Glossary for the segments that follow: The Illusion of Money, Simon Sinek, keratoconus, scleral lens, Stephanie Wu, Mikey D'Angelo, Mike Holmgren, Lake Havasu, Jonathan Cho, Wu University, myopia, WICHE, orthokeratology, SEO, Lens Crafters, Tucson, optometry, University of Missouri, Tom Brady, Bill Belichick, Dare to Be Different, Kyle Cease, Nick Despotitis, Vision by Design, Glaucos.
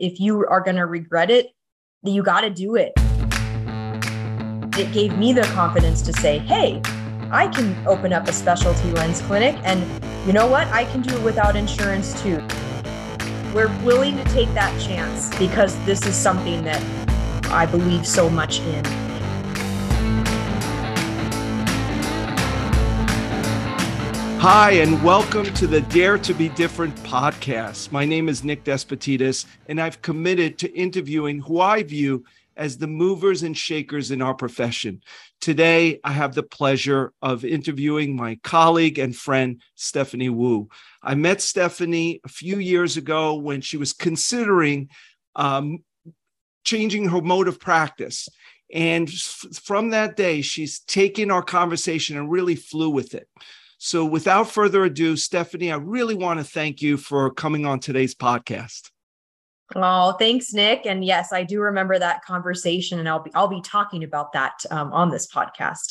If you are going to regret it, you got to do it. It gave me the confidence to say, hey, I can open up a specialty lens clinic. And you know what? I can do it without insurance too. We're willing to take that chance because this is something that I believe so much in. Hi, and welcome to the Dare to Be Different podcast. My name is Nick Despotitis, and I've committed to interviewing who I view as the movers and shakers in our profession. Today, I have the pleasure of interviewing my colleague and friend, Stephanie Wu. I met Stephanie a few years ago when she was considering changing her mode of practice. And from that day, she's taken our conversation and really flew with it. So without further ado, Stephanie, I really want to thank you for coming on today's podcast. Oh, thanks, Nick. And yes, I do remember that conversation, and I'll be talking about that on this podcast.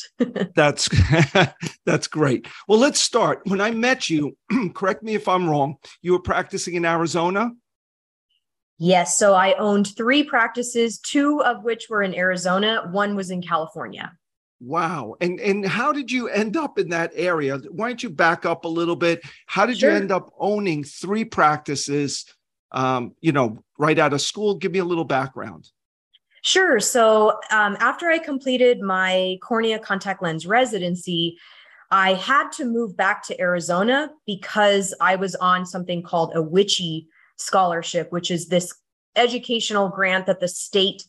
That's great. Well, let's start. When I met you, correct me if I'm wrong, you were practicing in Arizona? Yes. So I owned three practices, two of which were in Arizona. One was in California. Wow. And how did you end up in that area? Why don't you back up a little bit? How did you end up owning three practices, right out of school? Give me a little background. Sure. So after I completed my cornea contact lens residency, I had to move back to Arizona because I was on something called a WICHE scholarship, which is this educational grant that the state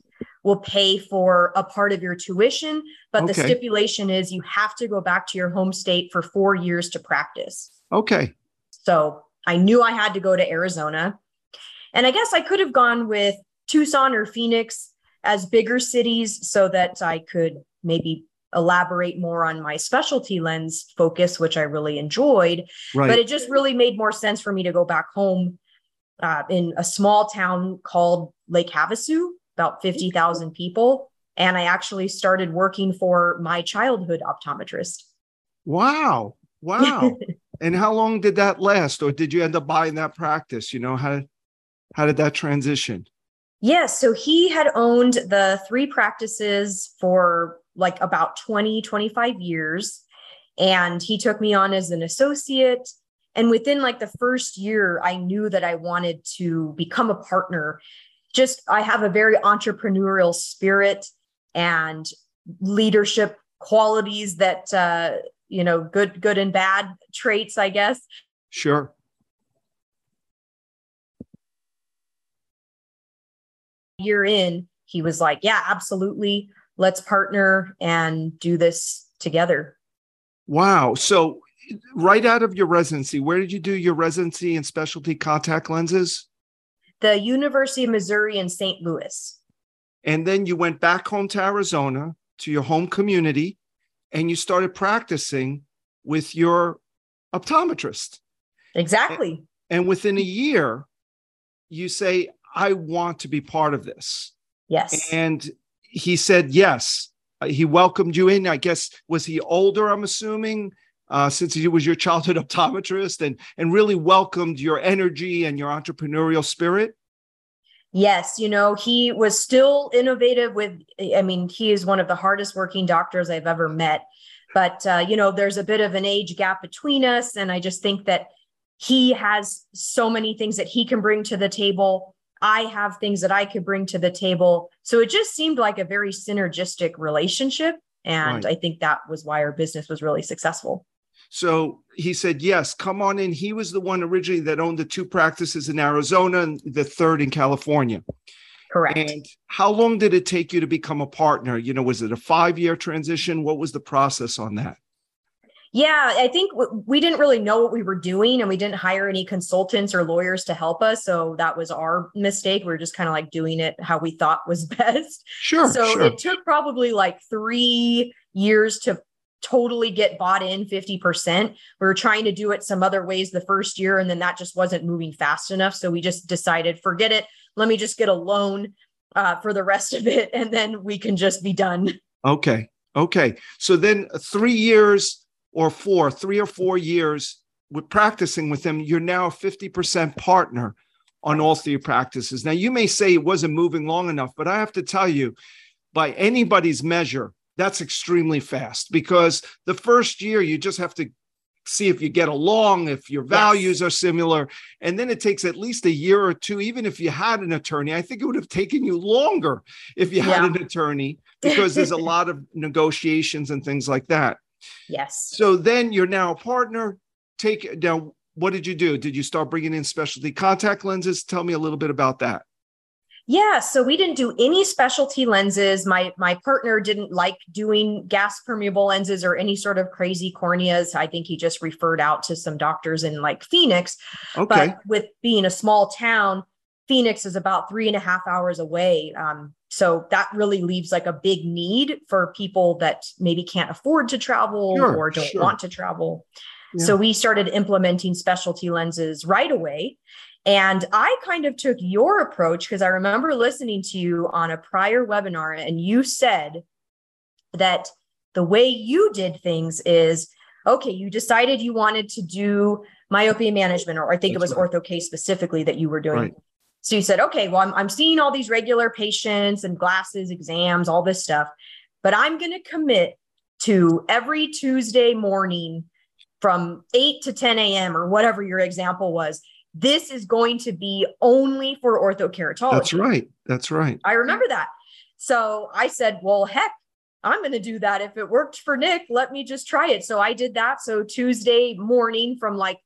will pay for a part of your tuition, but the stipulation is you have to go back to your home state for 4 years to practice. Okay. So I knew I had to go to Arizona, and I guess I could have gone with Tucson or Phoenix as bigger cities so that I could maybe elaborate more on my specialty lens focus, which I really enjoyed, but it just really made more sense for me to go back home in a small town called Lake Havasu, about 50,000 people. And I actually started working for my childhood optometrist. Wow. Wow. And how long did that last? Or did you end up buying that practice? You know, how did that transition? Yeah. So he had owned the three practices for like about 20, 25 years. And he took me on as an associate. And within like the first year, I knew that I wanted to become a partner. Just, I have a very entrepreneurial spirit and leadership qualities that, good and bad traits, I guess. Sure. Year in, he was like, yeah, absolutely. Let's partner and do this together. Wow. So right out of your residency, where did you do your residency in specialty contact lenses? The University of Missouri in St. Louis. And then you went back home to Arizona, to your home community, and you started practicing with your optometrist. Exactly. And within a year, you say, I want to be part of this. Yes. And he said, yes. He welcomed you in. I guess, was he older, I'm assuming? Since he was your childhood optometrist and really welcomed your energy and your entrepreneurial spirit? Yes. You know, he was still innovative with, I mean, he is one of the hardest working doctors I've ever met, but there's a bit of an age gap between us. And I just think that he has so many things that he can bring to the table. I have things that I could bring to the table. So it just seemed like a very synergistic relationship. And I think that was why our business was really successful. So he said, yes, come on in. He was the one originally that owned the two practices in Arizona and the third in California. Correct. And how long did it take you to become a partner? You know, was it a 5-year transition? What was the process on that? Yeah, I think we didn't really know what we were doing, and we didn't hire any consultants or lawyers to help us. So that was our mistake. We were just kind of like doing it how we thought was best. Sure. So it took probably like 3 years to totally get bought in 50%. We were trying to do it some other ways the first year, and then that just wasn't moving fast enough. So we just decided, forget it. Let me just get a loan for the rest of it, and then we can just be done. Okay. So then 3 years or three or four years with practicing with him, you're now a 50% partner on all 3 practices. Now, you may say it wasn't moving long enough, but I have to tell you, by anybody's measure, that's extremely fast, because the first year you just have to see if you get along, if your values are similar. And then it takes at least a year or two, even if you had an attorney. I think it would have taken you longer if you had an attorney, because there's a lot of negotiations and things like that. Yes. So then you're now a partner. Now, what did you do? Did you start bringing in specialty contact lenses? Tell me a little bit about that. Yeah. So we didn't do any specialty lenses. My partner didn't like doing gas permeable lenses or any sort of crazy corneas. I think he just referred out to some doctors in like Phoenix. Okay. But with being a small town, Phoenix is about 3.5 hours away. So that really leaves like a big need for people that maybe can't afford to travel or don't want to travel. Yeah. So we started implementing specialty lenses right away. And I kind of took your approach, because I remember listening to you on a prior webinar, and you said that the way you did things is, okay, you decided you wanted to do myopia management, or I think it was ortho-K specifically that you were doing. Right. So you said, okay, well, I'm seeing all these regular patients and glasses, exams, all this stuff, but I'm going to commit to every Tuesday morning from 8 to 10 a.m. or whatever your example was. This is going to be only for orthokeratology. That's right. That's right. I remember that. So I said, well, heck, I'm going to do that. If it worked for Nick, let me just try it. So I did that. So Tuesday morning from like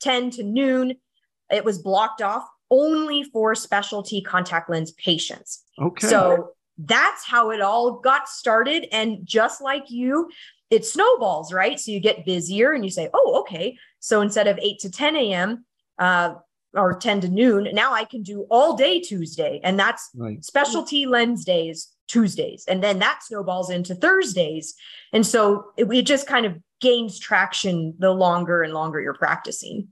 10 to noon, it was blocked off only for specialty contact lens patients. Okay. So that's how it all got started. And just like you, it snowballs, right? So you get busier and you say, oh, okay. So instead of 8 to 10 a.m., or 10 to noon, now I can do all day Tuesday. And that's specialty lens days, Tuesdays. And then that snowballs into Thursdays. And so it just kind of gains traction the longer and longer you're practicing.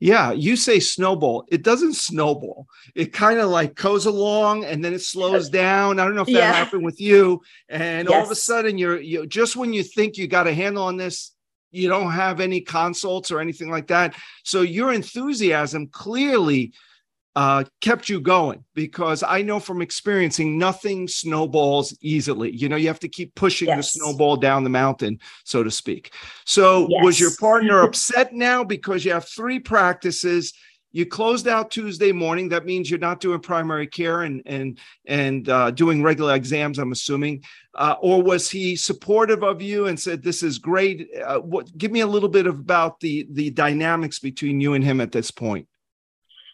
Yeah. You say snowball. It doesn't snowball. It kind of like goes along and then it slows down. I don't know if that happened with you. And all of a sudden you're just when you think you got a handle on this, you don't have any consults or anything like that. So your enthusiasm clearly kept you going, because I know from experiencing nothing snowballs easily. You know, you have to keep pushing the snowball down the mountain, so to speak. So was your partner upset now because you have 3 practices? You closed out Tuesday morning. That means you're not doing primary care and doing regular exams, I'm assuming. Or was he supportive of you and said, this is great? Give me a little bit about the dynamics between you and him at this point.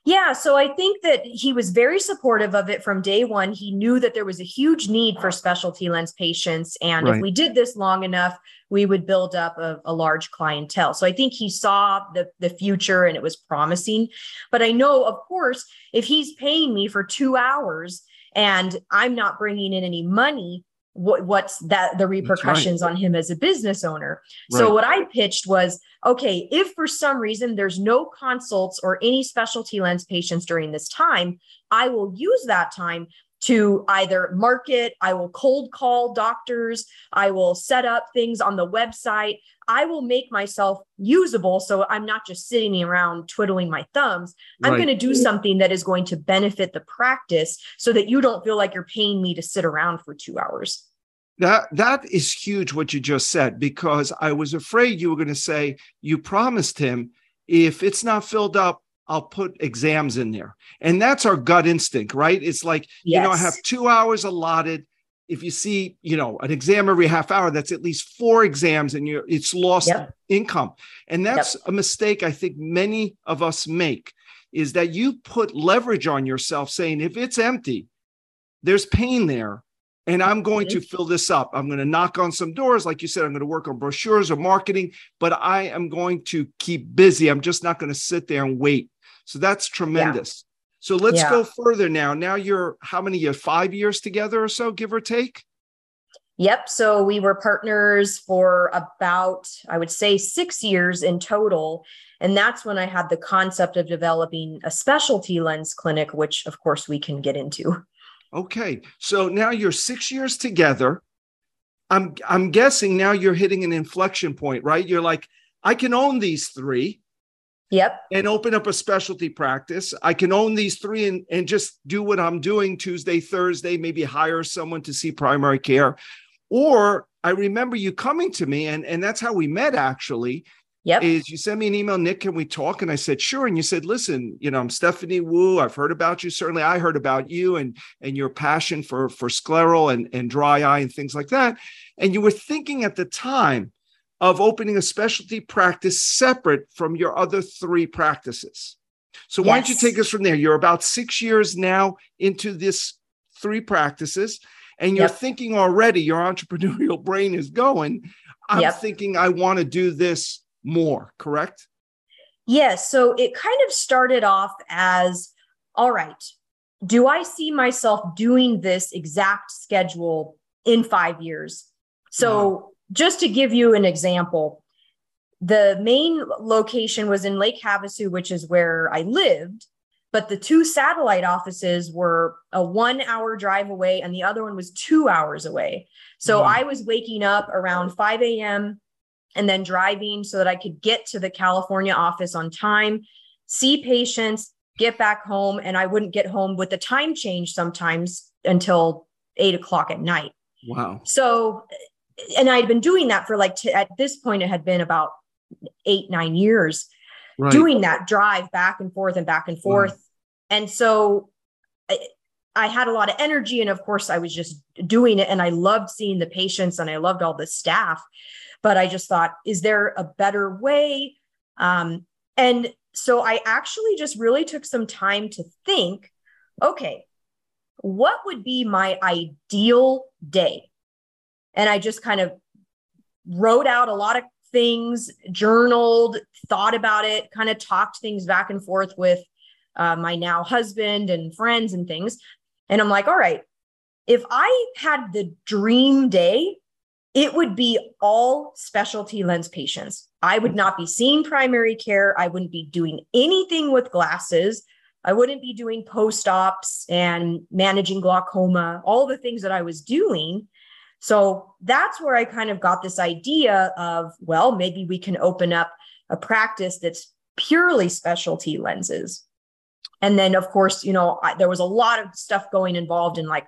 Yeah. So I think that he was very supportive of it from day one. He knew that there was a huge need for specialty lens patients. And if we did this long enough, we would build up a large clientele. So I think he saw the future and it was promising. But I know, of course, if he's paying me for 2 hours and I'm not bringing in any money, what's that, the repercussions on him as a business owner. Right. So what I pitched was, okay, if for some reason there's no consults or any specialty lens patients during this time, I will use that time to either market, I will cold call doctors, I will set up things on the website, I will make myself usable so I'm not just sitting around twiddling my thumbs. Right. I'm going to do something that is going to benefit the practice so that you don't feel like you're paying me to sit around for 2 hours. That is huge what you just said, because I was afraid you were going to say you promised him if it's not filled up, I'll put exams in there. And that's our gut instinct, right? It's like, you know, I have 2 hours allotted. If you see, you know, an exam every half hour, that's at least 4 exams and it's lost income. And that's a mistake I think many of us make, is that you put leverage on yourself saying, if it's empty, there's pain there. And I'm going to fill this up. I'm going to knock on some doors. Like you said, I'm going to work on brochures or marketing, but I am going to keep busy. I'm just not going to sit there and wait. So that's tremendous. Yeah. So let's go further now. Now you're, how many, you're 5 years together or so, give or take? Yep. So we were partners for about, I would say, 6 years in total. And that's when I had the concept of developing a specialty lens clinic, which of course we can get into. Okay. So now you're 6 years together. I'm guessing now you're hitting an inflection point, right? You're like, I can own these 3. Yep. And open up a specialty practice. I can own these three and just do what I'm doing Tuesday, Thursday, maybe hire someone to see primary care. Or I remember you coming to me, and that's how we met, actually. Yep. Is you sent me an email, Nick, can we talk? And I said, sure. And you said, listen, you know, I'm Stephanie Wu. I've heard about you. Certainly I heard about you and your passion for scleral and dry eye and things like that. And you were thinking at the time of opening a specialty practice separate from your other three practices. So why don't you take us from there? You're about 6 years now into this three practices, and you're thinking already, your entrepreneurial brain is going, I'm thinking I want to do this more, correct? Yes. Yeah, so it kind of started off as, all right, do I see myself doing this exact schedule in 5 years? So just to give you an example, the main location was in Lake Havasu, which is where I lived, but the two satellite offices were a 1 hour drive away and the other one was 2 hours away. So I was waking up around 5 a.m., and then driving so that I could get to the California office on time, see patients, get back home. And I wouldn't get home with the time change sometimes until 8 o'clock at night. Wow. So, and I'd been doing that for like, at this point, it had been about 8-9 years doing that drive back and forth and back and forth. And so I had a lot of energy. And of course I was just doing it. And I loved seeing the patients and I loved all the staff. But I just thought, is there a better way? And so I actually just really took some time to think, okay, what would be my ideal day? And I just kind of wrote out a lot of things, journaled, thought about it, kind of talked things back and forth with my now husband and friends and things. And I'm like, all right, if I had the dream day, it would be all specialty lens patients. I would not be seeing primary care. I wouldn't be doing anything with glasses. I wouldn't be doing post-ops and managing glaucoma, all the things that I was doing. So that's where I kind of got this idea of, well, maybe we can open up a practice that's purely specialty lenses. And then, of course, you know, there was a lot of stuff going involved in like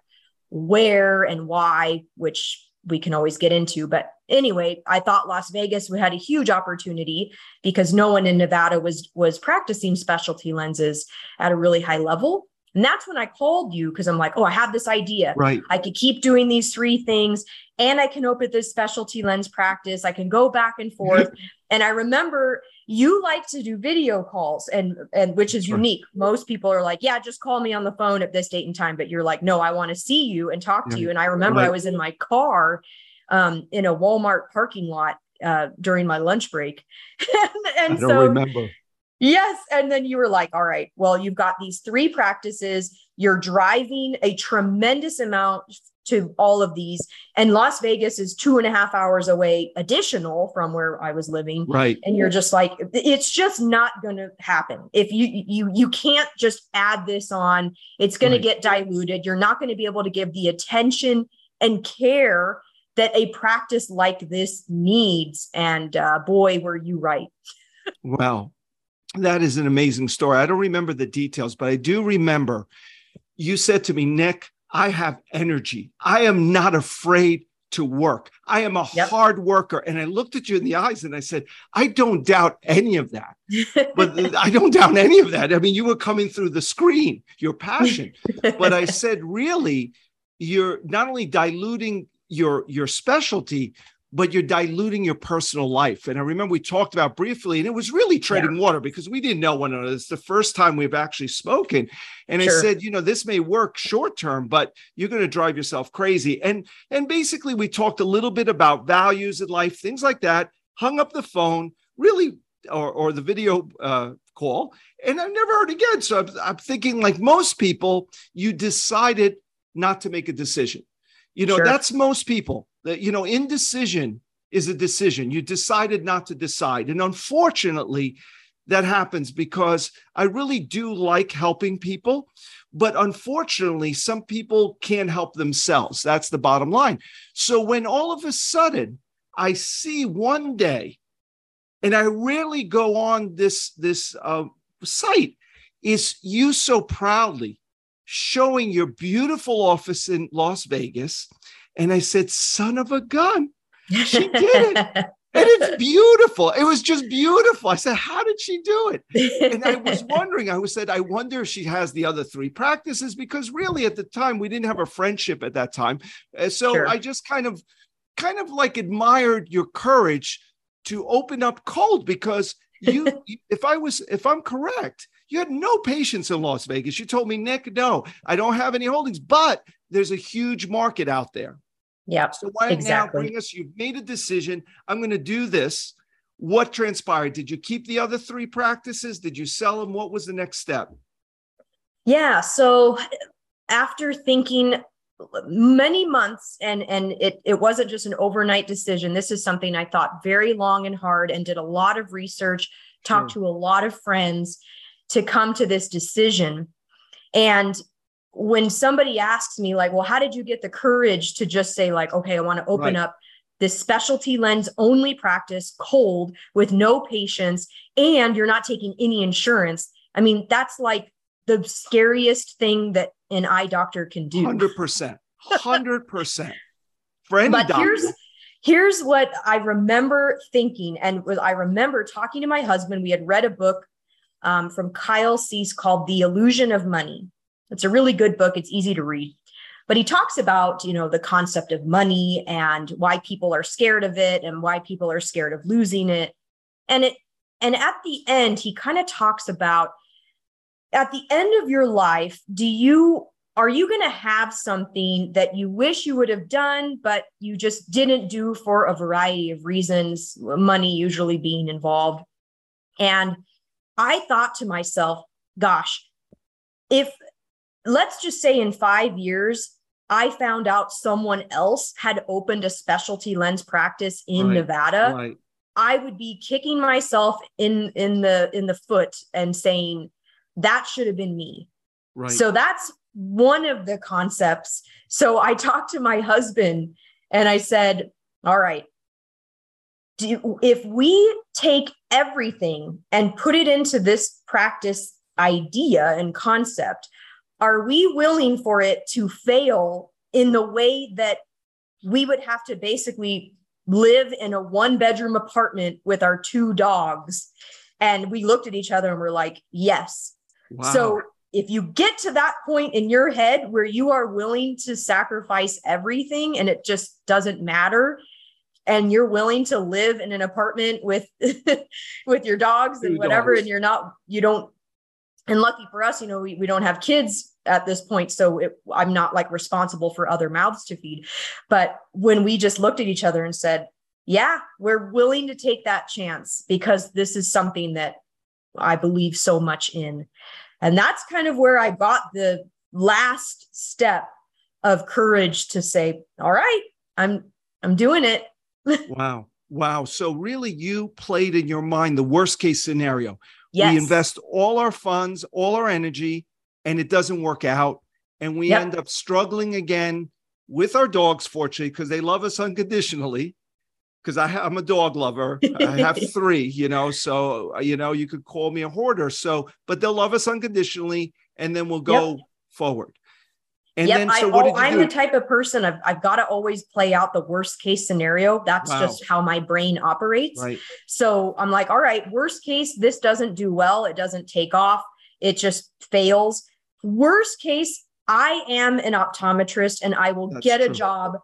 where and why, which we can always get into. But anyway, I thought Las Vegas, we had a huge opportunity because no one in Nevada was practicing specialty lenses at a really high level. And that's when I called you because I'm like, oh, I have this idea. Right. I could keep doing these three things and I can open this specialty lens practice. I can go back and forth. And I remember you like to do video calls and which is unique. Most people are like, yeah, just call me on the phone at this date and time. But you're like, no, I want to see you and talk to you. And I remember I was in my car in a Walmart parking lot during my lunch break. and I don't remember. Yes. And then you were like, all right, well, you've got these three practices. You're driving a tremendous amount to all of these. And Las Vegas is 2.5 hours away additional from where I was living. Right. And you're just like, it's just not going to happen. If you can't just add this on, it's going to get diluted. You're not going to be able to give the attention and care that a practice like this needs. And boy, were you right. Wow. That is an amazing story. I don't remember the details, but I do remember you said to me, Nick, I have energy. I am not afraid to work. I am a hard worker. And I looked at you in the eyes and I said, I don't doubt any of that. But I don't doubt any of that. I mean, you were coming through the screen, your passion. But I said, really, you're not only diluting your specialty, but you're diluting your personal life. And I remember we talked about briefly, and it was really treading water because we didn't know one another. It's the first time we've actually spoken. And I said, you know, this may work short term, but you're going to drive yourself crazy. And basically we talked a little bit about values in life, things like that, hung up the phone, really, or the video call. And I've never heard again. So I'm thinking, like most people, you decided not to make a decision. You know, that's most people. You know, indecision is a decision. You decided not to decide. And unfortunately, that happens because I really do like helping people. But unfortunately, some people can't help themselves. That's the bottom line. So when all of a sudden I see one day and I rarely go on this site, is you so proudly showing your beautiful office in Las Vegas. And I said, son of a gun, she did it. And it's beautiful. It was just beautiful. I said, how did she do it? And I was wondering, I wonder if she has the other three practices, because really at the time, we didn't have a friendship at that time. So sure. I just kind of like admired your courage to open up cold, because you, if I'm correct, you had no patients in Las Vegas. You told me, Nick, no, I don't have any holdings, but there's a huge market out there. Yeah. So why exactly. Now bring us, you've made a decision. I'm going to do this. What transpired? Did you keep the other three practices? Did you sell them? What was the next step? Yeah. So after thinking many months, and it wasn't just an overnight decision. This is something I thought very long and hard and did a lot of research, talked to a lot of friends to come to this decision. And when somebody asks me like, well, how did you get the courage to just say like, okay, I want to open up this specialty lens only practice cold with no patients, and you're not taking any insurance. I mean, that's like the scariest thing that an eye doctor can do. 100%. For any doctor. But here's what I remember thinking. And I remember talking to my husband. We had read a book from Kyle Cease called The Illusion of Money. It's a really good book. It's easy to read, but he talks about, the concept of money and why people are scared of it and why people are scared of losing it. And at the end, he kind of talks about at the end of your life, are you going to have something that you wish you would have done, but you just didn't do for a variety of reasons, money usually being involved. And I thought to myself, gosh, let's just say in 5 years, I found out someone else had opened a specialty lens practice in Nevada. Right. I would be kicking myself in the foot and saying that should have been me. Right. So that's one of the concepts. So I talked to my husband and I said, all right, if we take everything and put it into this practice idea and concept, are we willing for it to fail in the way that we would have to basically live in a 1-bedroom apartment with our 2 dogs? And we looked at each other and we're like, yes. Wow. So if you get to that point in your head where you are willing to sacrifice everything and it just doesn't matter, and you're willing to live in an apartment with, with your dogs and whatever, and and lucky for us, we don't have kids at this point. So I'm not like responsible for other mouths to feed. But when we just looked at each other and said, yeah, we're willing to take that chance because this is something that I believe so much in. And that's kind of where I got the last step of courage to say, all right, I'm doing it. Wow. So really you played in your mind the worst case scenario. Yes. We invest all our funds, all our energy, and it doesn't work out. And we end up struggling again with our dogs, fortunately, because they love us unconditionally, because I'm a dog lover. I have 3, so, you could call me a hoarder. So, but they'll love us unconditionally, and then we'll go forward. And then, so what did you do? I'm the type of person, I've got to always play out the worst case scenario. That's just how my brain operates. Right. So I'm like, all right, worst case, this doesn't do well. It doesn't take off. It just fails. Worst case, I am an optometrist and I will get a job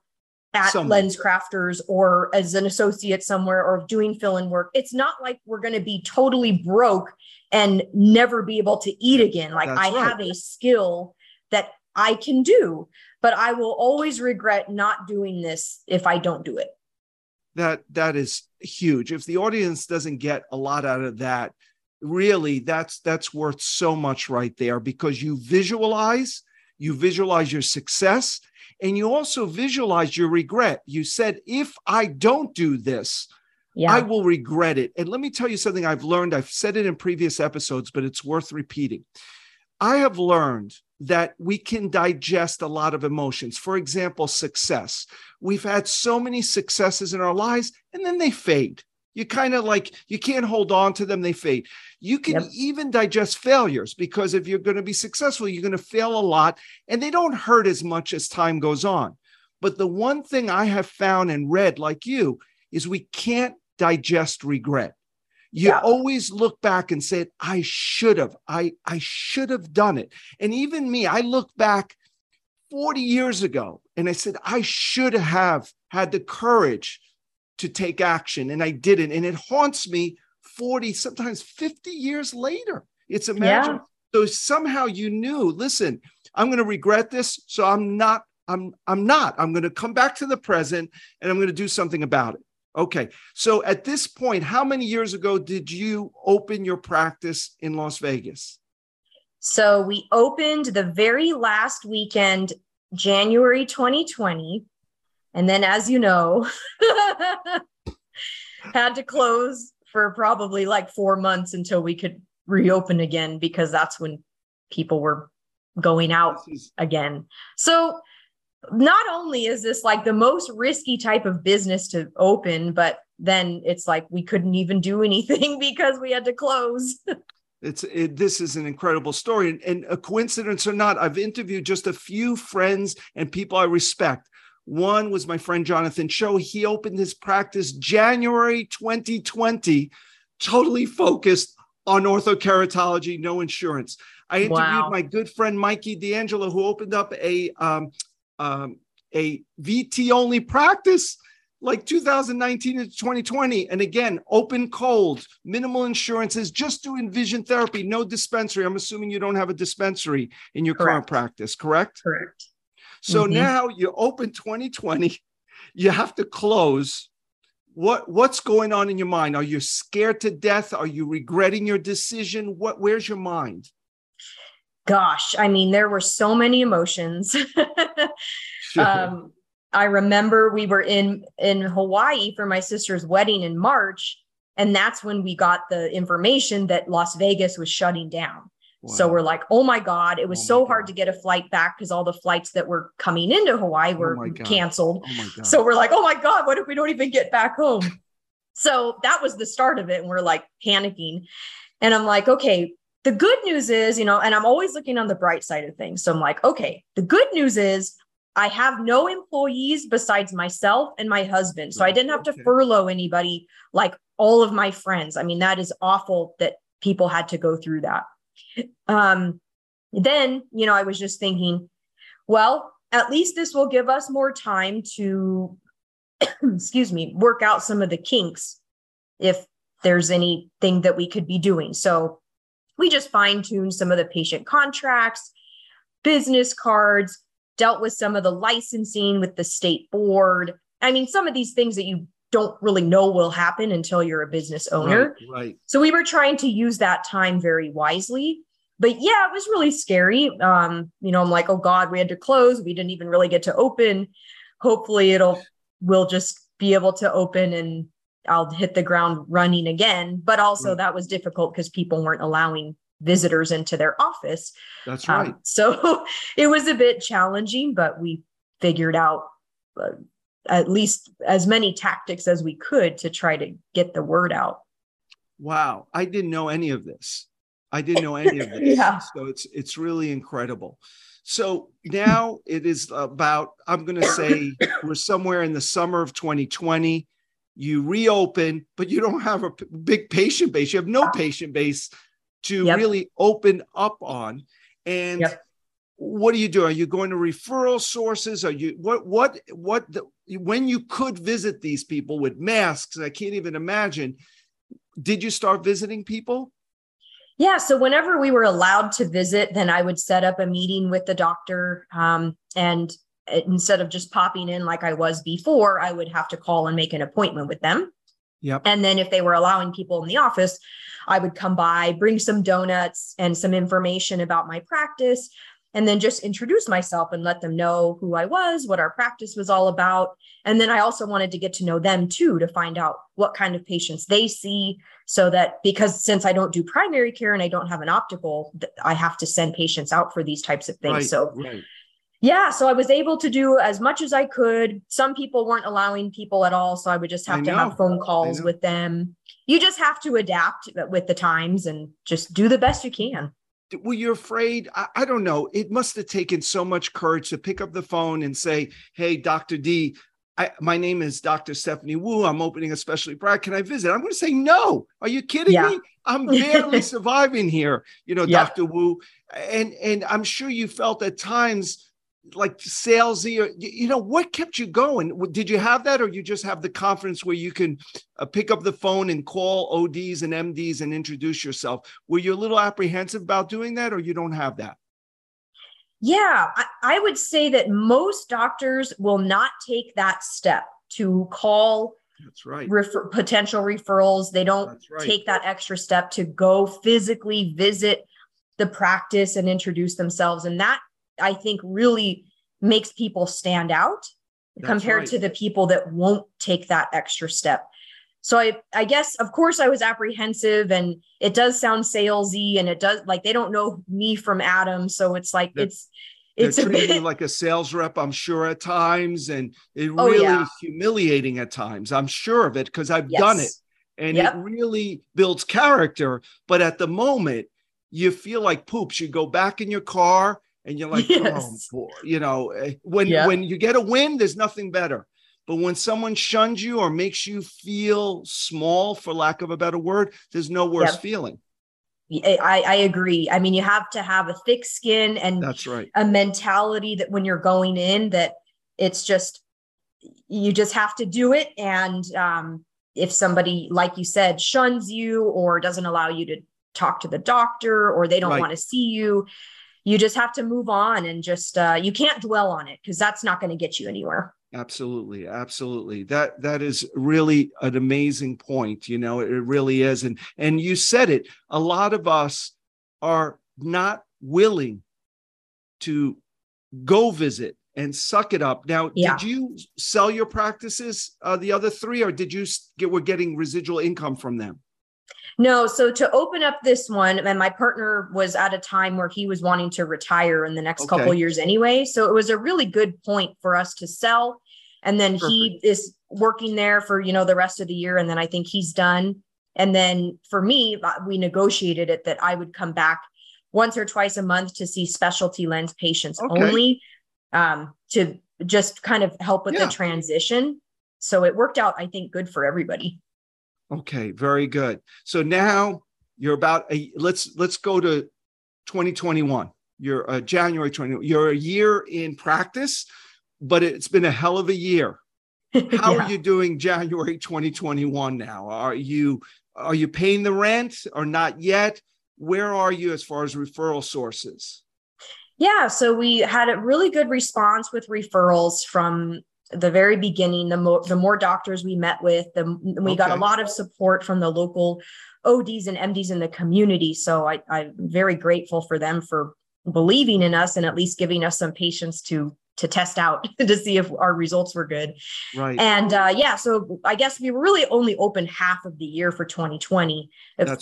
at Lens Crafters or as an associate somewhere or doing fill-in work. It's not like we're going to be totally broke and never be able to eat again. Like I have a skill that I can do, but I will always regret not doing this if I don't do it. That is huge. If the audience doesn't get a lot out of that, really, that's worth so much right there, because you visualize your success, and you also visualize your regret. You said, if I don't do this, I will regret it. And let me tell you something I've learned. I've said it in previous episodes, but it's worth repeating. I have learned that we can digest a lot of emotions. For example, success. We've had so many successes in our lives, and then they fade. You kind of like, you can't hold on to them, they fade. You can even digest failures, because if you're going to be successful, you're going to fail a lot, and they don't hurt as much as time goes on. But the one thing I have found and read, like you, is we can't digest regret. You always look back and say, I should have done it. And even me, I look back 40 years ago and I said, I should have had the courage to take action, and I didn't. And it haunts me 40, sometimes 50 years later. It's imaginable. Yeah. So somehow you knew, listen, I'm going to regret this. So I'm going to come back to the present and I'm going to do something about it. Okay. So at this point, how many years ago did you open your practice in Las Vegas? So we opened the very last weekend, January 2020. And then, as you know, had to close for probably like 4 months until we could reopen again, because that's when people were going out again. So not only is this like the most risky type of business to open, but then it's like we couldn't even do anything because we had to close. This is an incredible story. And a coincidence or not, I've interviewed just a few friends and people I respect. One was my friend Jonathan Cho. He opened his practice January 2020, totally focused on orthokeratology, no insurance. I interviewed my good friend Mikey D'Angelo, who opened up a VT-only practice like 2019 to 2020. And again, open cold, minimal insurances, just doing vision therapy, no dispensary. I'm assuming you don't have a dispensary in your current practice, correct? Correct. So now you open 2020, you have to close. What's going on in your mind? Are you scared to death? Are you regretting your decision? Where's your mind? Gosh, I mean, there were so many emotions. Sure. I remember we were in Hawaii for my sister's wedding in March, and that's when we got the information that Las Vegas was shutting down. Wow. So we're like, oh my God, it was hard to get a flight back because all the flights that were coming into Hawaii were canceled. Oh so we're like, oh my God, what if we don't even get back home? So that was the start of it. And we're like panicking. And I'm like, okay, the good news is, and I'm always looking on the bright side of things. So I'm like, okay, the good news is I have no employees besides myself and my husband. So I didn't have to furlough anybody, like all of my friends. I mean, that is awful that people had to go through that. Then, I was just thinking, well, at least this will give us more time to, work out some of the kinks if there's anything that we could be doing. So we just fine-tuned some of the patient contracts, business cards, dealt with some of the licensing with the state board. I mean, some of these things that you don't really know will happen until you're a business owner. Right. So we were trying to use that time very wisely, but yeah, it was really scary. I'm like, oh God, we had to close. We didn't even really get to open. Hopefully we'll just be able to open and I'll hit the ground running again. But also that was difficult because people weren't allowing visitors into their office. That's right. So it was a bit challenging, but we figured out, at least as many tactics as we could to try to get the word out. Wow. I didn't know any of this. Yeah. So it's really incredible. So now it is about, I'm going to say we're somewhere in the summer of 2020, you reopen, but you don't have a big patient base. You have no patient base to really open up on. And what do you do? Are you going to referral sources? Are you, when you could visit these people with masks, I can't even imagine, did you start visiting people? Yeah. So whenever we were allowed to visit, then I would set up a meeting with the doctor. And instead of just popping in like I was before, I would have to call and make an appointment with them. Yep. And then if they were allowing people in the office, I would come by, bring some donuts and some information about my practice, and then just introduce myself and let them know who I was, what our practice was all about. And then I also wanted to get to know them too, to find out what kind of patients they see, so that, because since I don't do primary care and I don't have an optical, I have to send patients out for these types of things. Right, so Yeah. So I was able to do as much as I could. Some people weren't allowing people at all. So I would just have to have phone calls with them. You just have to adapt with the times and just do the best you can. Were you afraid? I don't know. It must have taken so much courage to pick up the phone and say, hey, Dr. D, my name is Dr. Stephanie Wu. I'm opening a specialty practice. Can I visit? I'm going to say, no. Are you kidding me? I'm barely surviving here, Dr. Wu. And I'm sure you felt at times like salesy, or what kept you going? Did you have that, or you just have the confidence where you can pick up the phone and call ODs and MDs and introduce yourself? Were you a little apprehensive about doing that, or you don't have that? Yeah, I would say that most doctors will not take that step to call potential referrals. They don't take that extra step to go physically visit the practice and introduce themselves, and that, I think, really makes people stand out compared to the people that won't take that extra step. So I guess, of course, I was apprehensive, and it does sound salesy, and it does, like, they don't know me from Adam. So it's like, they're treating you like a sales rep, I'm sure, at times. And it really is humiliating at times. I'm sure of it because I've done it, and it really builds character. But at the moment you feel like poops, you go back in your car. And you're like, oh, boy. When you get a win, there's nothing better. But when someone shuns you or makes you feel small, for lack of a better word, there's no worse feeling. I agree. I mean, you have to have a thick skin and a mentality that when you're going in, that it's just, you just have to do it. And if somebody, like you said, shuns you or doesn't allow you to talk to the doctor, or they don't want to see you, you just have to move on and just, you can't dwell on it, because that's not going to get you anywhere. Absolutely. Absolutely. That is really an amazing point. It really is. And you said it, a lot of us are not willing to go visit and suck it up. Now, did you sell your practices, the other three, or did you were getting residual income from them? No. So to open up this one, and my partner was at a time where he was wanting to retire in the next couple of years anyway. So it was a really good point for us to sell. And then he is working there for, the rest of the year. And then I think he's done. And then for me, we negotiated it that I would come back once or twice a month to see specialty lens patients only, to just kind of help with the transition. So it worked out, I think, good for everybody. Okay, very good. So now you're let's go to 2021. You're January 2021. You're a year in practice, but it's been a hell of a year. How are you doing January 2021 now? Are you paying the rent or not yet? Where are you as far as referral sources? Yeah, so we had a really good response with referrals from the very beginning. The more doctors we met with, we got a lot of support from the local ODs and MDs in the community. So I'm very grateful for them for believing in us and at least giving us some patients to test out to see if our results were good. Right. And so I guess we were really only open half of the year for 2020,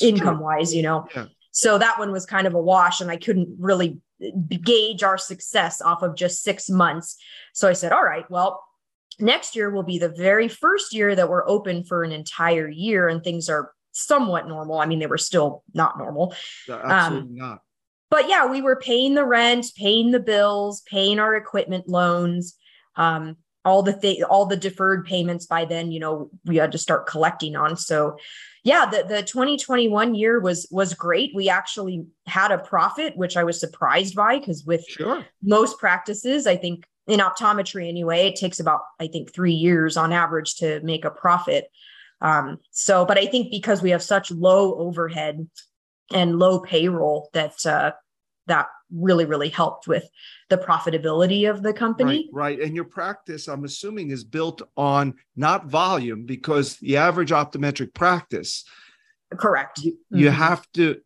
income wise, Yeah. So that one was kind of a wash, and I couldn't really gauge our success off of just 6 months. So I said, all right, well, next year will be the very first year that we're open for an entire year, and things are somewhat normal. I mean, they were still not normal. Absolutely not. But yeah, we were paying the rent, paying the bills, paying our equipment loans, all the deferred payments by then, we had to start collecting on. So yeah, the 2021 year was great. We actually had a profit, which I was surprised by, because with most practices, I think, in optometry anyway, it takes about, I think, 3 years on average to make a profit. But I think because we have such low overhead and low payroll, that really, really helped with the profitability of the company. Right. And your practice, I'm assuming, is built on not volume, because the average optometric practice, correct, you have to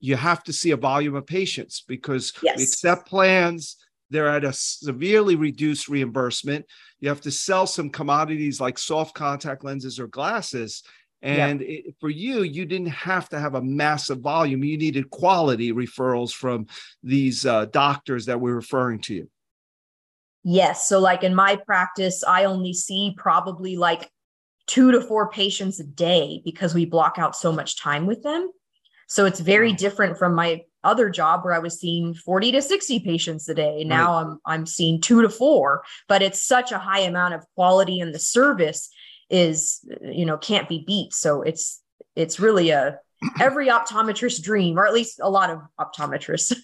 see a volume of patients, because we accept plans. They're at a severely reduced reimbursement. You have to sell some commodities like soft contact lenses or glasses. And for you didn't have to have a massive volume. You needed quality referrals from these doctors that were referring to you. Yes. So like in my practice, I only see probably like 2 to 4 patients a day because we block out so much time with them. So it's very different from my other job where I was seeing 40 to 60 patients a day. Now I'm seeing 2 to 4, but it's such a high amount of quality and the service is, you know, can't be beat. So it's really every optometrist's dream, or at least a lot of optometrists.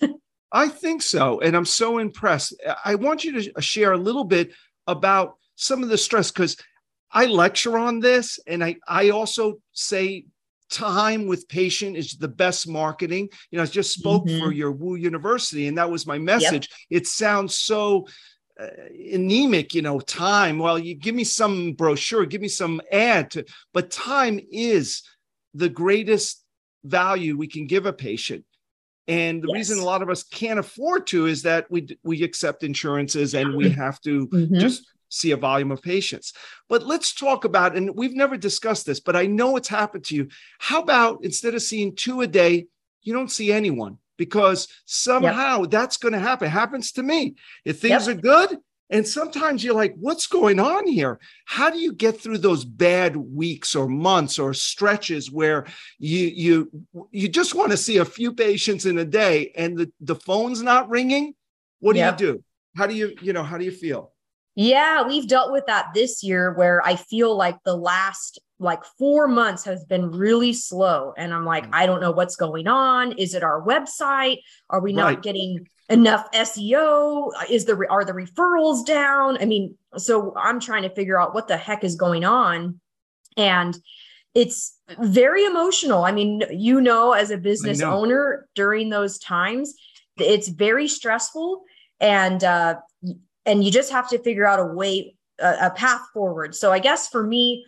I think so. And I'm so impressed. I want you to share a little bit about some of the stress, because I lecture on this, and I also say time with patient is the best marketing. You know, I just spoke for your Wu University, and that was my message. Yep. It sounds so anemic, you know, time. Well, you give me some brochure, give me some ad, but time is the greatest value we can give a patient. And the reason a lot of us can't afford to is that we accept insurances and we have to just see a volume of patients. But let's talk about, and we've never discussed this, but I know it's happened to you. How about instead of seeing 2 a day, you don't see anyone, because somehow that's going to happen. It happens to me. If things are good, and sometimes you're like, what's going on here? How do you get through those bad weeks or months or stretches where you just want to see a few patients in a day and the phone's not ringing? What do you do? How do you feel? Yeah, we've dealt with that this year where I feel like the last 4 months has been really slow. And I'm like, I don't know what's going on. Is it our website? Are we not getting enough SEO? Are the referrals down? I mean, so I'm trying to figure out what the heck is going on. And it's very emotional. I mean, you know, as a business owner during those times, it's very stressful. And you just have to figure out a path forward. So I guess for me,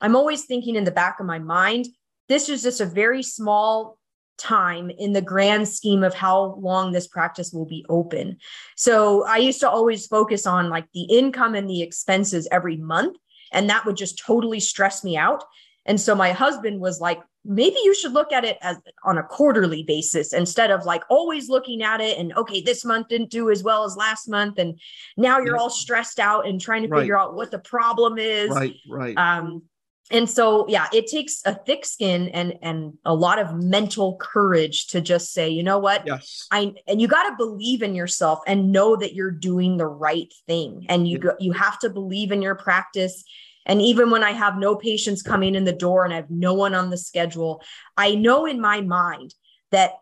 I'm always thinking in the back of my mind, this is just a very small time in the grand scheme of how long this practice will be open. So I used to always focus on like the income and the expenses every month, and that would just totally stress me out. And so my husband was like, maybe you should look at it as on a quarterly basis instead of like always looking at it and okay, this month didn't do as well as last month. And now you're all stressed out and trying to figure out what the problem is. Right. And so, yeah, it takes a thick skin and a lot of mental courage to just say, you know what, and you got to believe in yourself and know that you're doing the right thing. And you have to believe in your practice. And even when I have no patients coming in the door and I have no one on the schedule, I know in my mind that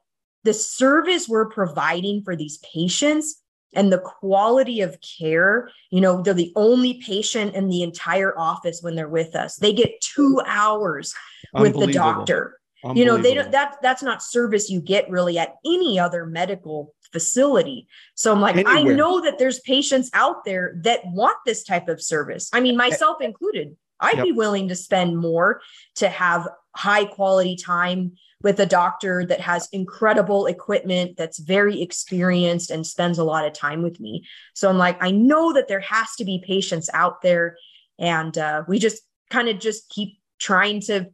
the service we're providing for these patients and the quality of care, you know, they're the only patient in the entire office when they're with us. They get 2 hours with the doctor. You know, they don't, that's not service you get really at any other medical facility. So I'm like, anywhere. I know that there's patients out there that want this type of service. I mean, myself included, I'd be willing to spend more to have high quality time with a doctor that has incredible equipment, that's very experienced and spends a lot of time with me. So I'm like, I know that there has to be patients out there. And we just kind of just keep trying to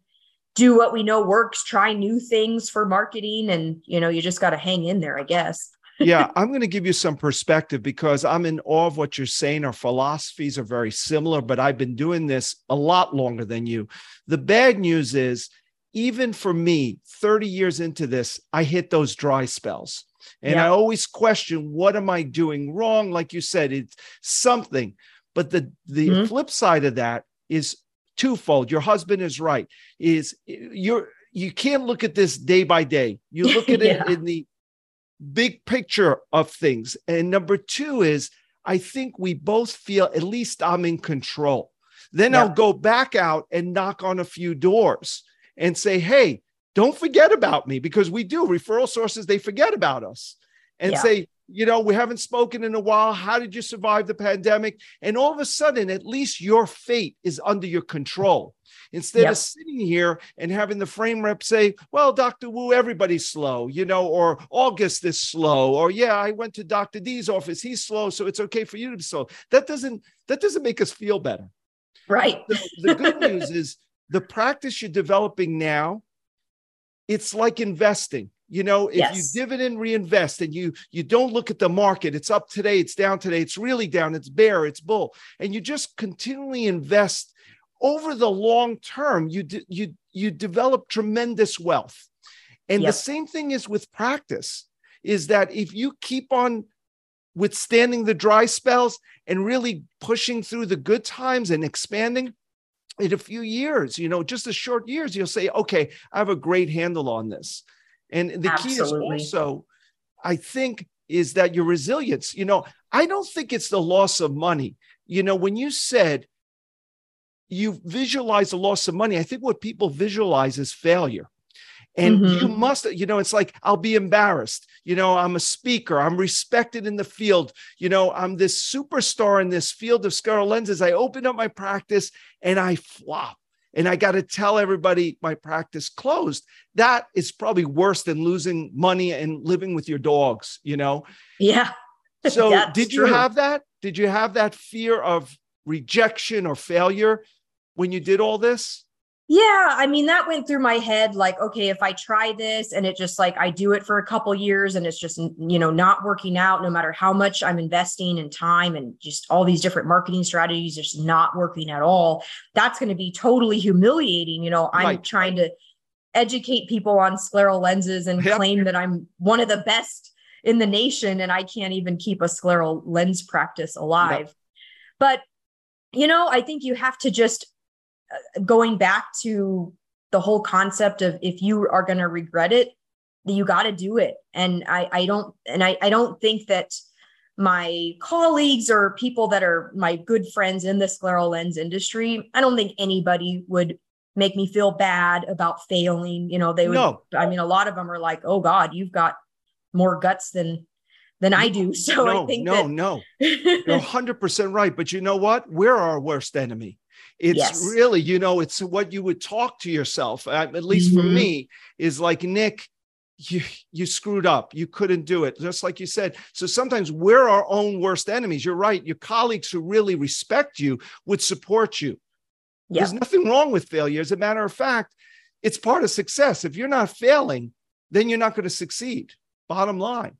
do what we know works, try new things for marketing. And, you know, you just got to hang in there, I guess. Yeah, I'm going to give you some perspective because I'm in awe of what you're saying. Our philosophies are very similar, but I've been doing this a lot longer than you. The bad news is, even for me, 30 years into this, I hit those dry spells. And I always question, what am I doing wrong? Like you said, it's something. But the flip side of that is twofold. Your husband is right. You can't look at this day by day. You look at it in the big picture of things. And number two is, I think we both feel, at least I'm in control. Then I'll go back out and knock on a few doors and say, hey, don't forget about me, because we do. Referral sources, they forget about us and say, you know, we haven't spoken in a while. How did you survive the pandemic? And all of a sudden, at least your fate is under your control. Instead of sitting here and having the frame rep say, well, Dr. Wu, everybody's slow, you know, or August is slow, or I went to Dr. D's office, he's slow, so it's okay for you to be slow. That doesn't make us feel better. Right. The good news is, the practice you're developing now, it's like investing. You know, if you dividend reinvest and you don't look at the market, it's up today, it's down today, it's really down, it's bear, it's bull, and you just continually invest over the long term, you develop tremendous wealth. And the same thing is with practice, is that if you keep on withstanding the dry spells and really pushing through the good times and expanding, in a few years, you know, just a short years, you'll say, okay, I have a great handle on this. And the key is also, I think, is that your resilience. You know, I don't think it's the loss of money. You know, when you said you visualize the loss of money, I think what people visualize is failure. And you must, you know, it's like, I'll be embarrassed. You know, I'm a speaker. I'm respected in the field. You know, I'm this superstar in this field of scleral lenses. I opened up my practice and I flop. And I got to tell everybody my practice closed. That is probably worse than losing money and living with your dogs, you know? Yeah. So did you have that? Did you have that fear of rejection or failure when you did all this? Yeah. I mean, that went through my head, like, okay, if I try this and it just like, I do it for a couple years and it's just, you know, not working out, no matter how much I'm investing in time and just all these different marketing strategies, just not working at all. That's going to be totally humiliating. You know, I'm trying to educate people on scleral lenses and claim that I'm one of the best in the nation. And I can't even keep a scleral lens practice alive. But, you know, I think you have to just, going back to the whole concept of if you are going to regret it, you got to do it. And I don't think that my colleagues or people that are my good friends in the scleral lens industry, I don't think anybody would make me feel bad about failing. You know, they would, I mean, a lot of them are like, oh God, you've got more guts than I do. So I think you're 100% right. But you know what? We're our worst enemy. It's really, you know, it's what you would talk to yourself, at least for me, is like, Nick, you screwed up. You couldn't do it. Just like you said. So sometimes we're our own worst enemies. You're right. Your colleagues who really respect you would support you. Yeah. There's nothing wrong with failure. As a matter of fact, it's part of success. If you're not failing, then you're not going to succeed. Bottom line.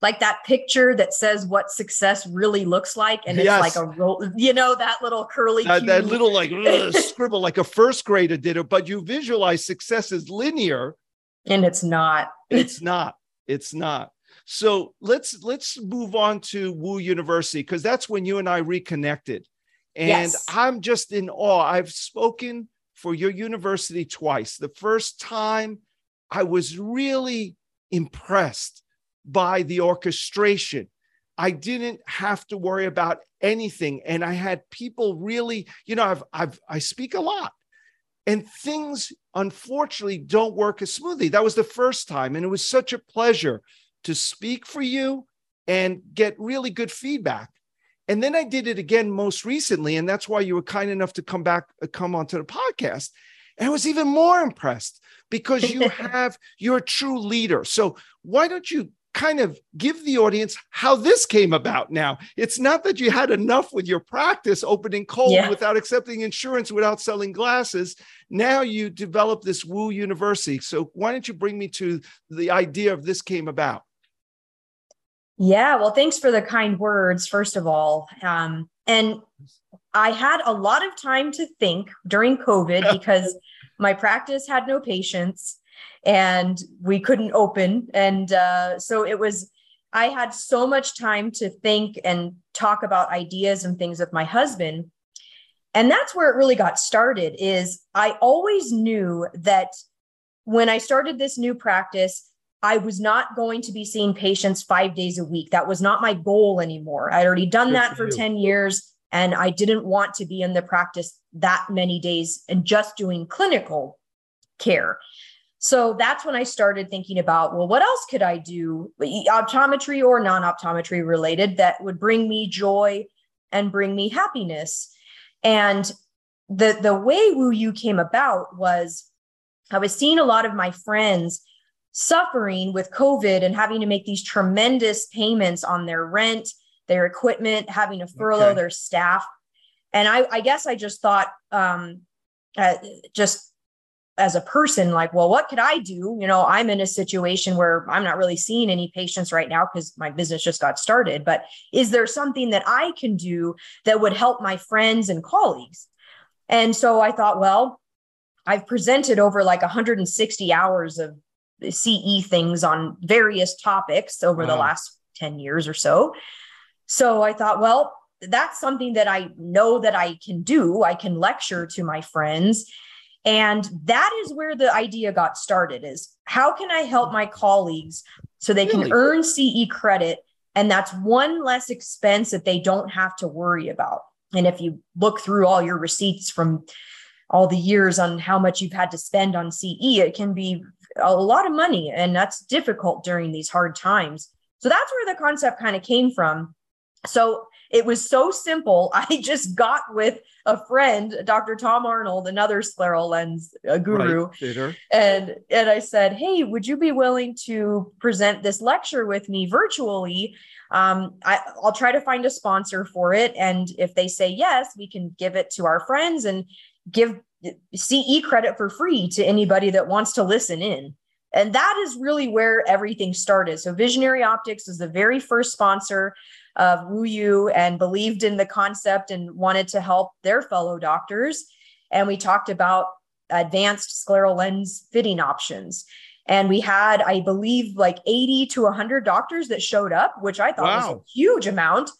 Like that picture that says what success really looks like. And it's like a roll, you know, that little curly, that little like scribble, like a first grader did it, but you visualize success as linear. And it's not, it's not. So let's move on to Wu University. Cause that's when you and I reconnected and I'm just in awe. I've spoken for your university twice. The first time I was really impressed by the orchestration. I didn't have to worry about anything. And I had people really, you know, I speak a lot and things unfortunately don't work as smoothly. That was the first time. And it was such a pleasure to speak for you and get really good feedback. And then I did it again most recently. And that's why you were kind enough to come onto the podcast. And I was even more impressed because you're a true leader. So why don't you kind of give the audience how this came about now? It's not that you had enough with your practice opening cold without accepting insurance, without selling glasses. Now you develop this Wu University. So why don't you bring me to the idea of this came about? Yeah, well, thanks for the kind words, first of all. And I had a lot of time to think during COVID because my practice had no patients and we couldn't open. And so it was, I had so much time to think and talk about ideas and things with my husband. And that's where it really got started is I always knew that when I started this new practice, I was not going to be seeing patients 5 days a week. That was not my goal anymore. I'd already done that for 10 years. And I didn't want to be in the practice that many days and just doing clinical care. So that's when I started thinking about, well, what else could I do, optometry or non-optometry related, that would bring me joy and bring me happiness. And the way Wu U came about was I was seeing a lot of my friends suffering with COVID and having to make these tremendous payments on their rent, their equipment, having to furlough their staff. And I guess I just thought, just as a person, like, well, what could I do? You know, I'm in a situation where I'm not really seeing any patients right now because my business just got started, but is there something that I can do that would help my friends and colleagues? And so I thought, well, I've presented over like 160 hours of CE things on various topics over the last 10 years or so. So I thought, well, that's something that I know that I can do. I can lecture to my friends. And that is where the idea got started, is how can I help my colleagues so they can earn CE credit? And that's one less expense that they don't have to worry about. And if you look through all your receipts from all the years on how much you've had to spend on CE, it can be a lot of money. And that's difficult during these hard times. So that's where the concept kind of came from. So it was so simple. I just got with a friend, Dr. Tom Arnold, another scleral lens guru. Right, and I said, hey, would you be willing to present this lecture with me virtually? I'll try to find a sponsor for it. And if they say yes, we can give it to our friends and give CE credit for free to anybody that wants to listen in. And that is really where everything started. So Visionary Optics was the very first sponsor of WUU and believed in the concept and wanted to help their fellow doctors. And we talked about advanced scleral lens fitting options. And we had, I believe, like 80 to 100 doctors that showed up, which I thought was a huge amount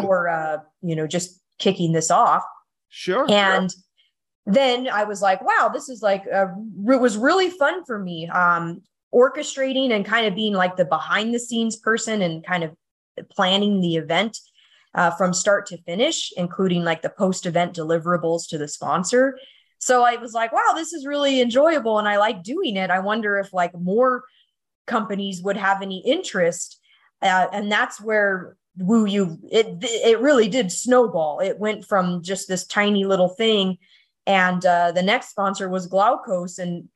for, you know, just kicking this off. Then I was like, wow, this is like, it was really fun for me, orchestrating and kind of being like the behind the scenes person and kind of planning the event from start to finish, including like the post event deliverables to the sponsor. So I was like, wow, this is really enjoyable. And I like doing it. I wonder if like more companies would have any interest. And that's where WUU, it really did snowball. It went from just this tiny little thing. And the next sponsor was Glaucos, and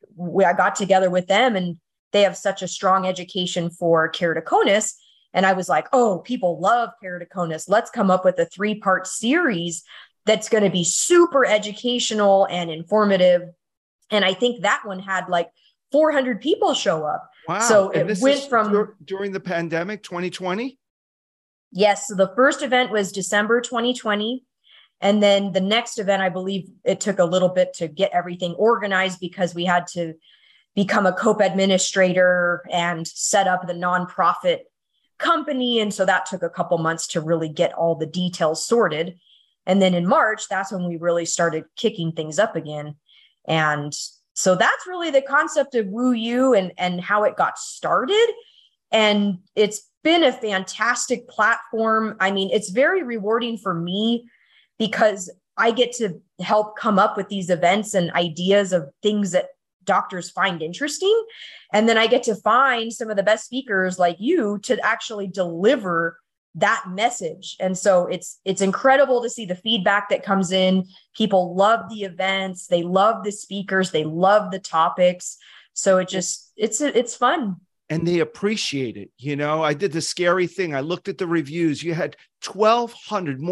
I got together with them, and they have such a strong education for keratoconus. And I was like, oh, people love keratoconus. Let's come up with a 3-part series that's going to be super educational and informative. And I think that one had like 400 people show up. Wow. So and it went from during the pandemic, 2020. Yes. So the first event was December 2020. And then the next event, I believe it took a little bit to get everything organized because we had to become a COPE administrator and set up the nonprofit company. And so that took a couple months to really get all the details sorted. And then in March, that's when we really started kicking things up again. And so that's really the concept of WUU and how it got started. And it's been a fantastic platform. I mean, it's very rewarding for me, because I get to help come up with these events and ideas of things that doctors find interesting. And then I get to find some of the best speakers like you to actually deliver that message. And so it's incredible to see the feedback that comes in. People love the events. They love the speakers. They love the topics. So it just, it's fun. And they appreciate it. You know, I did the scary thing. I looked at the reviews. You had more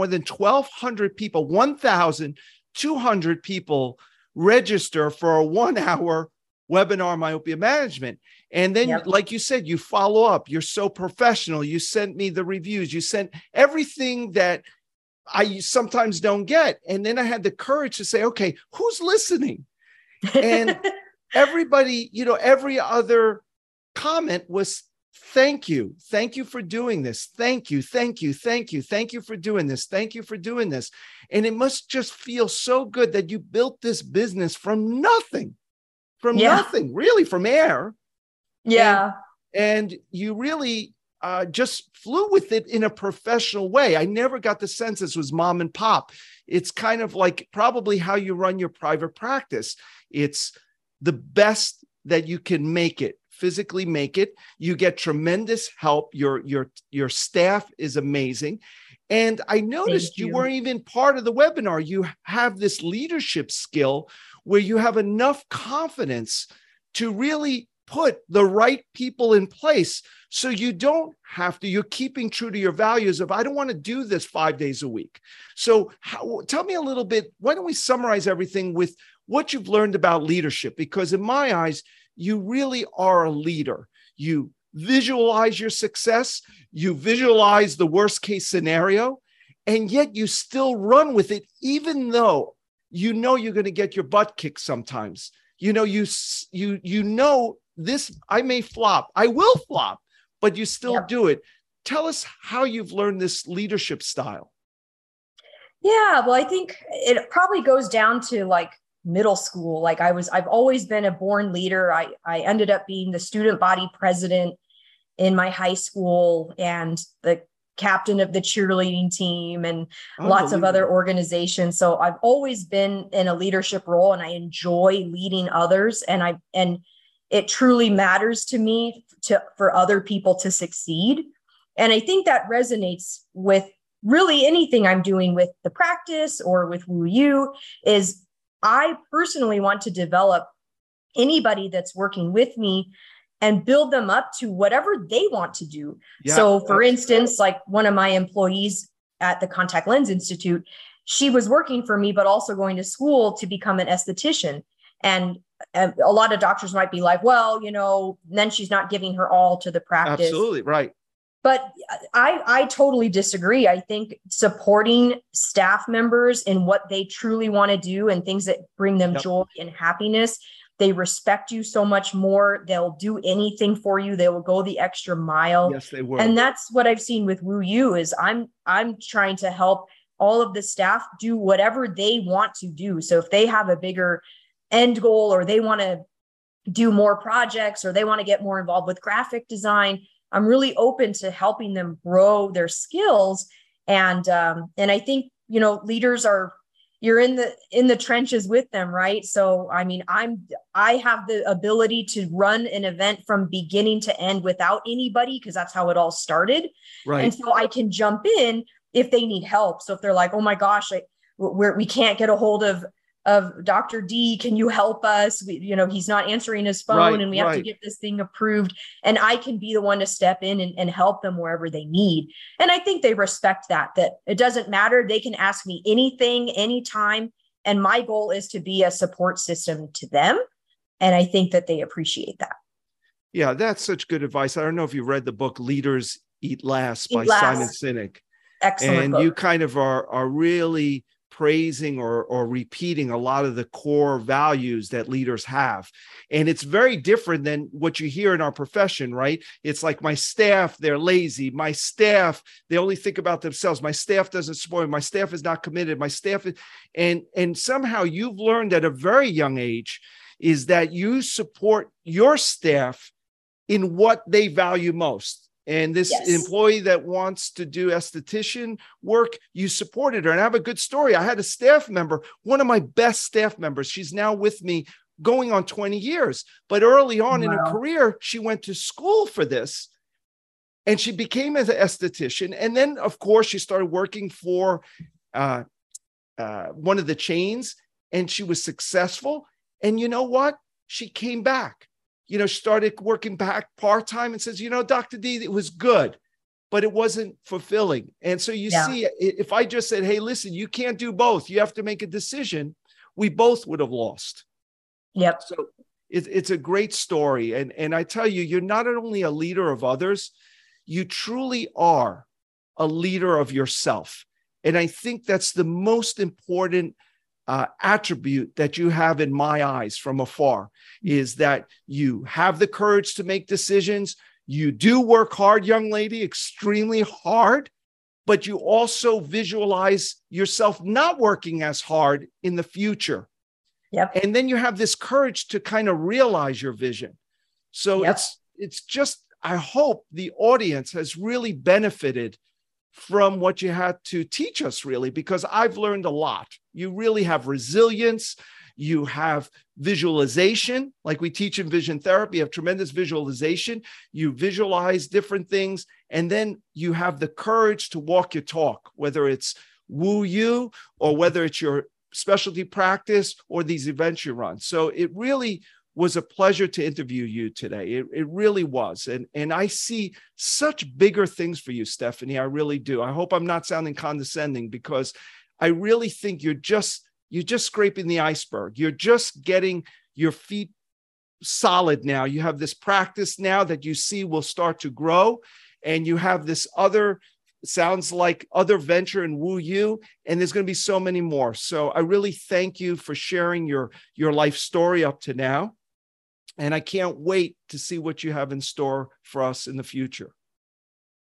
than 1,200 people, 1,200 people register for a 1-hour webinar, myopia management. And then, like you said, you follow up. You're so professional. You sent me the reviews. You sent everything that I sometimes don't get. And then I had the courage to say, okay, who's listening? And everybody, you know, every other comment was thank you for doing this, and it must just feel so good that you built this business from nothing, really from air, and you really just flew with it in a professional way. I never got the sense this was mom and pop. It's kind of like probably how you run your private practice. It's the best that you can make it, physically make it. You get tremendous help. Your staff is amazing. And I noticed you weren't even part of the webinar. You have this leadership skill where you have enough confidence to really put the right people in place so you don't have to, you're keeping true to your values of, I don't want to do this 5 days a week. So tell me a little bit, why don't we summarize everything with what you've learned about leadership? Because in my eyes, you really are a leader. You visualize your success, you visualize the worst case scenario, and yet you still run with it, even though you know you're going to get your butt kicked sometimes. You know, you know this, I may flop, I will flop, but you still do it. Tell us how you've learned this leadership style. Yeah, well, I think it probably goes down to like middle school. Like I've always been a born leader. I ended up being the student body president in my high school and the captain of the cheerleading team and lots of other organizations. So I've always been in a leadership role and I enjoy leading others. And it truly matters to me for other people to succeed. And I think that resonates with really anything I'm doing with the practice or with Wu Yu is I personally want to develop anybody that's working with me and build them up to whatever they want to do. Yeah, so for instance, like one of my employees at the Contact Lens Institute, she was working for me, but also going to school to become an esthetician. And a lot of doctors might be like, well, you know, then she's not giving her all to the practice. Absolutely, right. But I totally disagree. I think supporting staff members in what they truly want to do and things that bring them joy and happiness, they respect you so much more. They'll do anything for you. They will go the extra mile. Yes, they will. And that's what I've seen with Wu Yu is I'm trying to help all of the staff do whatever they want to do. So if they have a bigger end goal or they want to do more projects or they want to get more involved with graphic design, I'm really open to helping them grow their skills. And I think, you know, leaders are, you're in the trenches with them, right? So, I mean, I have the ability to run an event from beginning to end without anybody, because that's how it all started. Right. And so I can jump in if they need help. So if they're like, oh my gosh, we can't get a hold of Dr. D, can you help us? He's not answering his phone and we have to get this thing approved. And I can be the one to step in and help them wherever they need. And I think they respect that it doesn't matter. They can ask me anything, anytime. And my goal is to be a support system to them. And I think that they appreciate that. Yeah, that's such good advice. I don't know if you read the book, Leaders Eat Last by Simon Sinek. Excellent book. You kind of are really praising or repeating a lot of the core values that leaders have. And it's very different than what you hear in our profession, right? It's like my staff, they're lazy. My staff, they only think about themselves. My staff doesn't support me. My staff is not committed. My staff is, and somehow you've learned at a very young age is that you support your staff in what they value most. And this employee that wants to do esthetician work, you supported her. And I have a good story. I had a staff member, one of my best staff members. She's now with me going on 20 years. But early on in her career, she went to school for this. And she became an esthetician. And then, of course, she started working for one of the chains. And she was successful. And you know what? She came back. Started working back part-time and says, Dr. D, it was good, but it wasn't fulfilling. And so see, if I just said, hey, listen, you can't do both. You have to make a decision. We both would have lost. Yep. So it's a great story. And I tell you, you're not only a leader of others, you truly are a leader of yourself. And I think that's the most important attribute that you have in my eyes from afar is that you have the courage to make decisions. You do work hard, young lady, extremely hard, but you also visualize yourself not working as hard in the future. Yep. And then you have this courage to kind of realize your vision. So it's just, I hope the audience has really benefited from what you had to teach us, really, because I've learned a lot. You really have resilience. You have visualization, like we teach in vision therapy. You have tremendous visualization. You visualize different things. And then you have the courage to walk your talk, whether it's Wu Yu or whether it's your specialty practice or these events you run. So it really was a pleasure to interview you today. It really was. And I see such bigger things for you, Stephanie. I really do. I hope I'm not sounding condescending, because I really think you're just scraping the iceberg. You're just getting your feet solid now. You have this practice now that you see will start to grow. And you have this other, sounds like other venture in Wu Yu, and there's going to be so many more. So I really thank you for sharing your life story up to now. And I can't wait to see what you have in store for us in the future.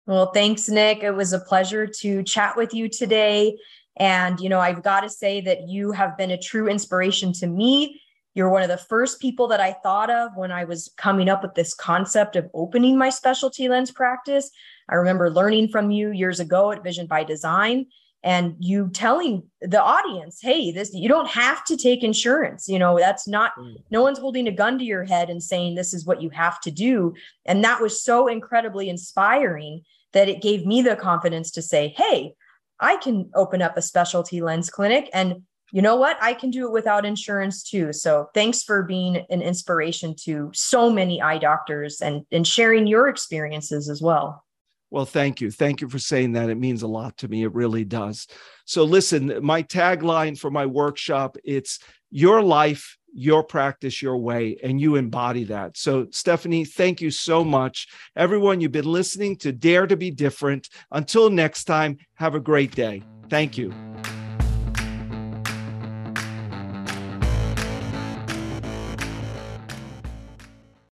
Well, thanks, Nick. It was a pleasure to chat with you today. And, you know, I've got to say that you have been a true inspiration to me. You're one of the first people that I thought of when I was coming up with this concept of opening my specialty lens practice. I remember learning from you years ago at Vision by Design, and you telling the audience, hey, this, you don't have to take insurance. You know, that's not, no one's holding a gun to your head and saying, this is what you have to do. And that was so incredibly inspiring that it gave me the confidence to say, hey, I can open up a specialty lens clinic, and you know what? I can do it without insurance too. So thanks for being an inspiration to so many eye doctors and sharing your experiences as well. Well, thank you. Thank you for saying that. It means a lot to me. It really does. So listen, my tagline for my workshop, it's your life, your practice, your way, and you embody that. So Stephanie, thank you so much. Everyone, you've been listening to Dare to Be Different. Until next time, have a great day. Thank you.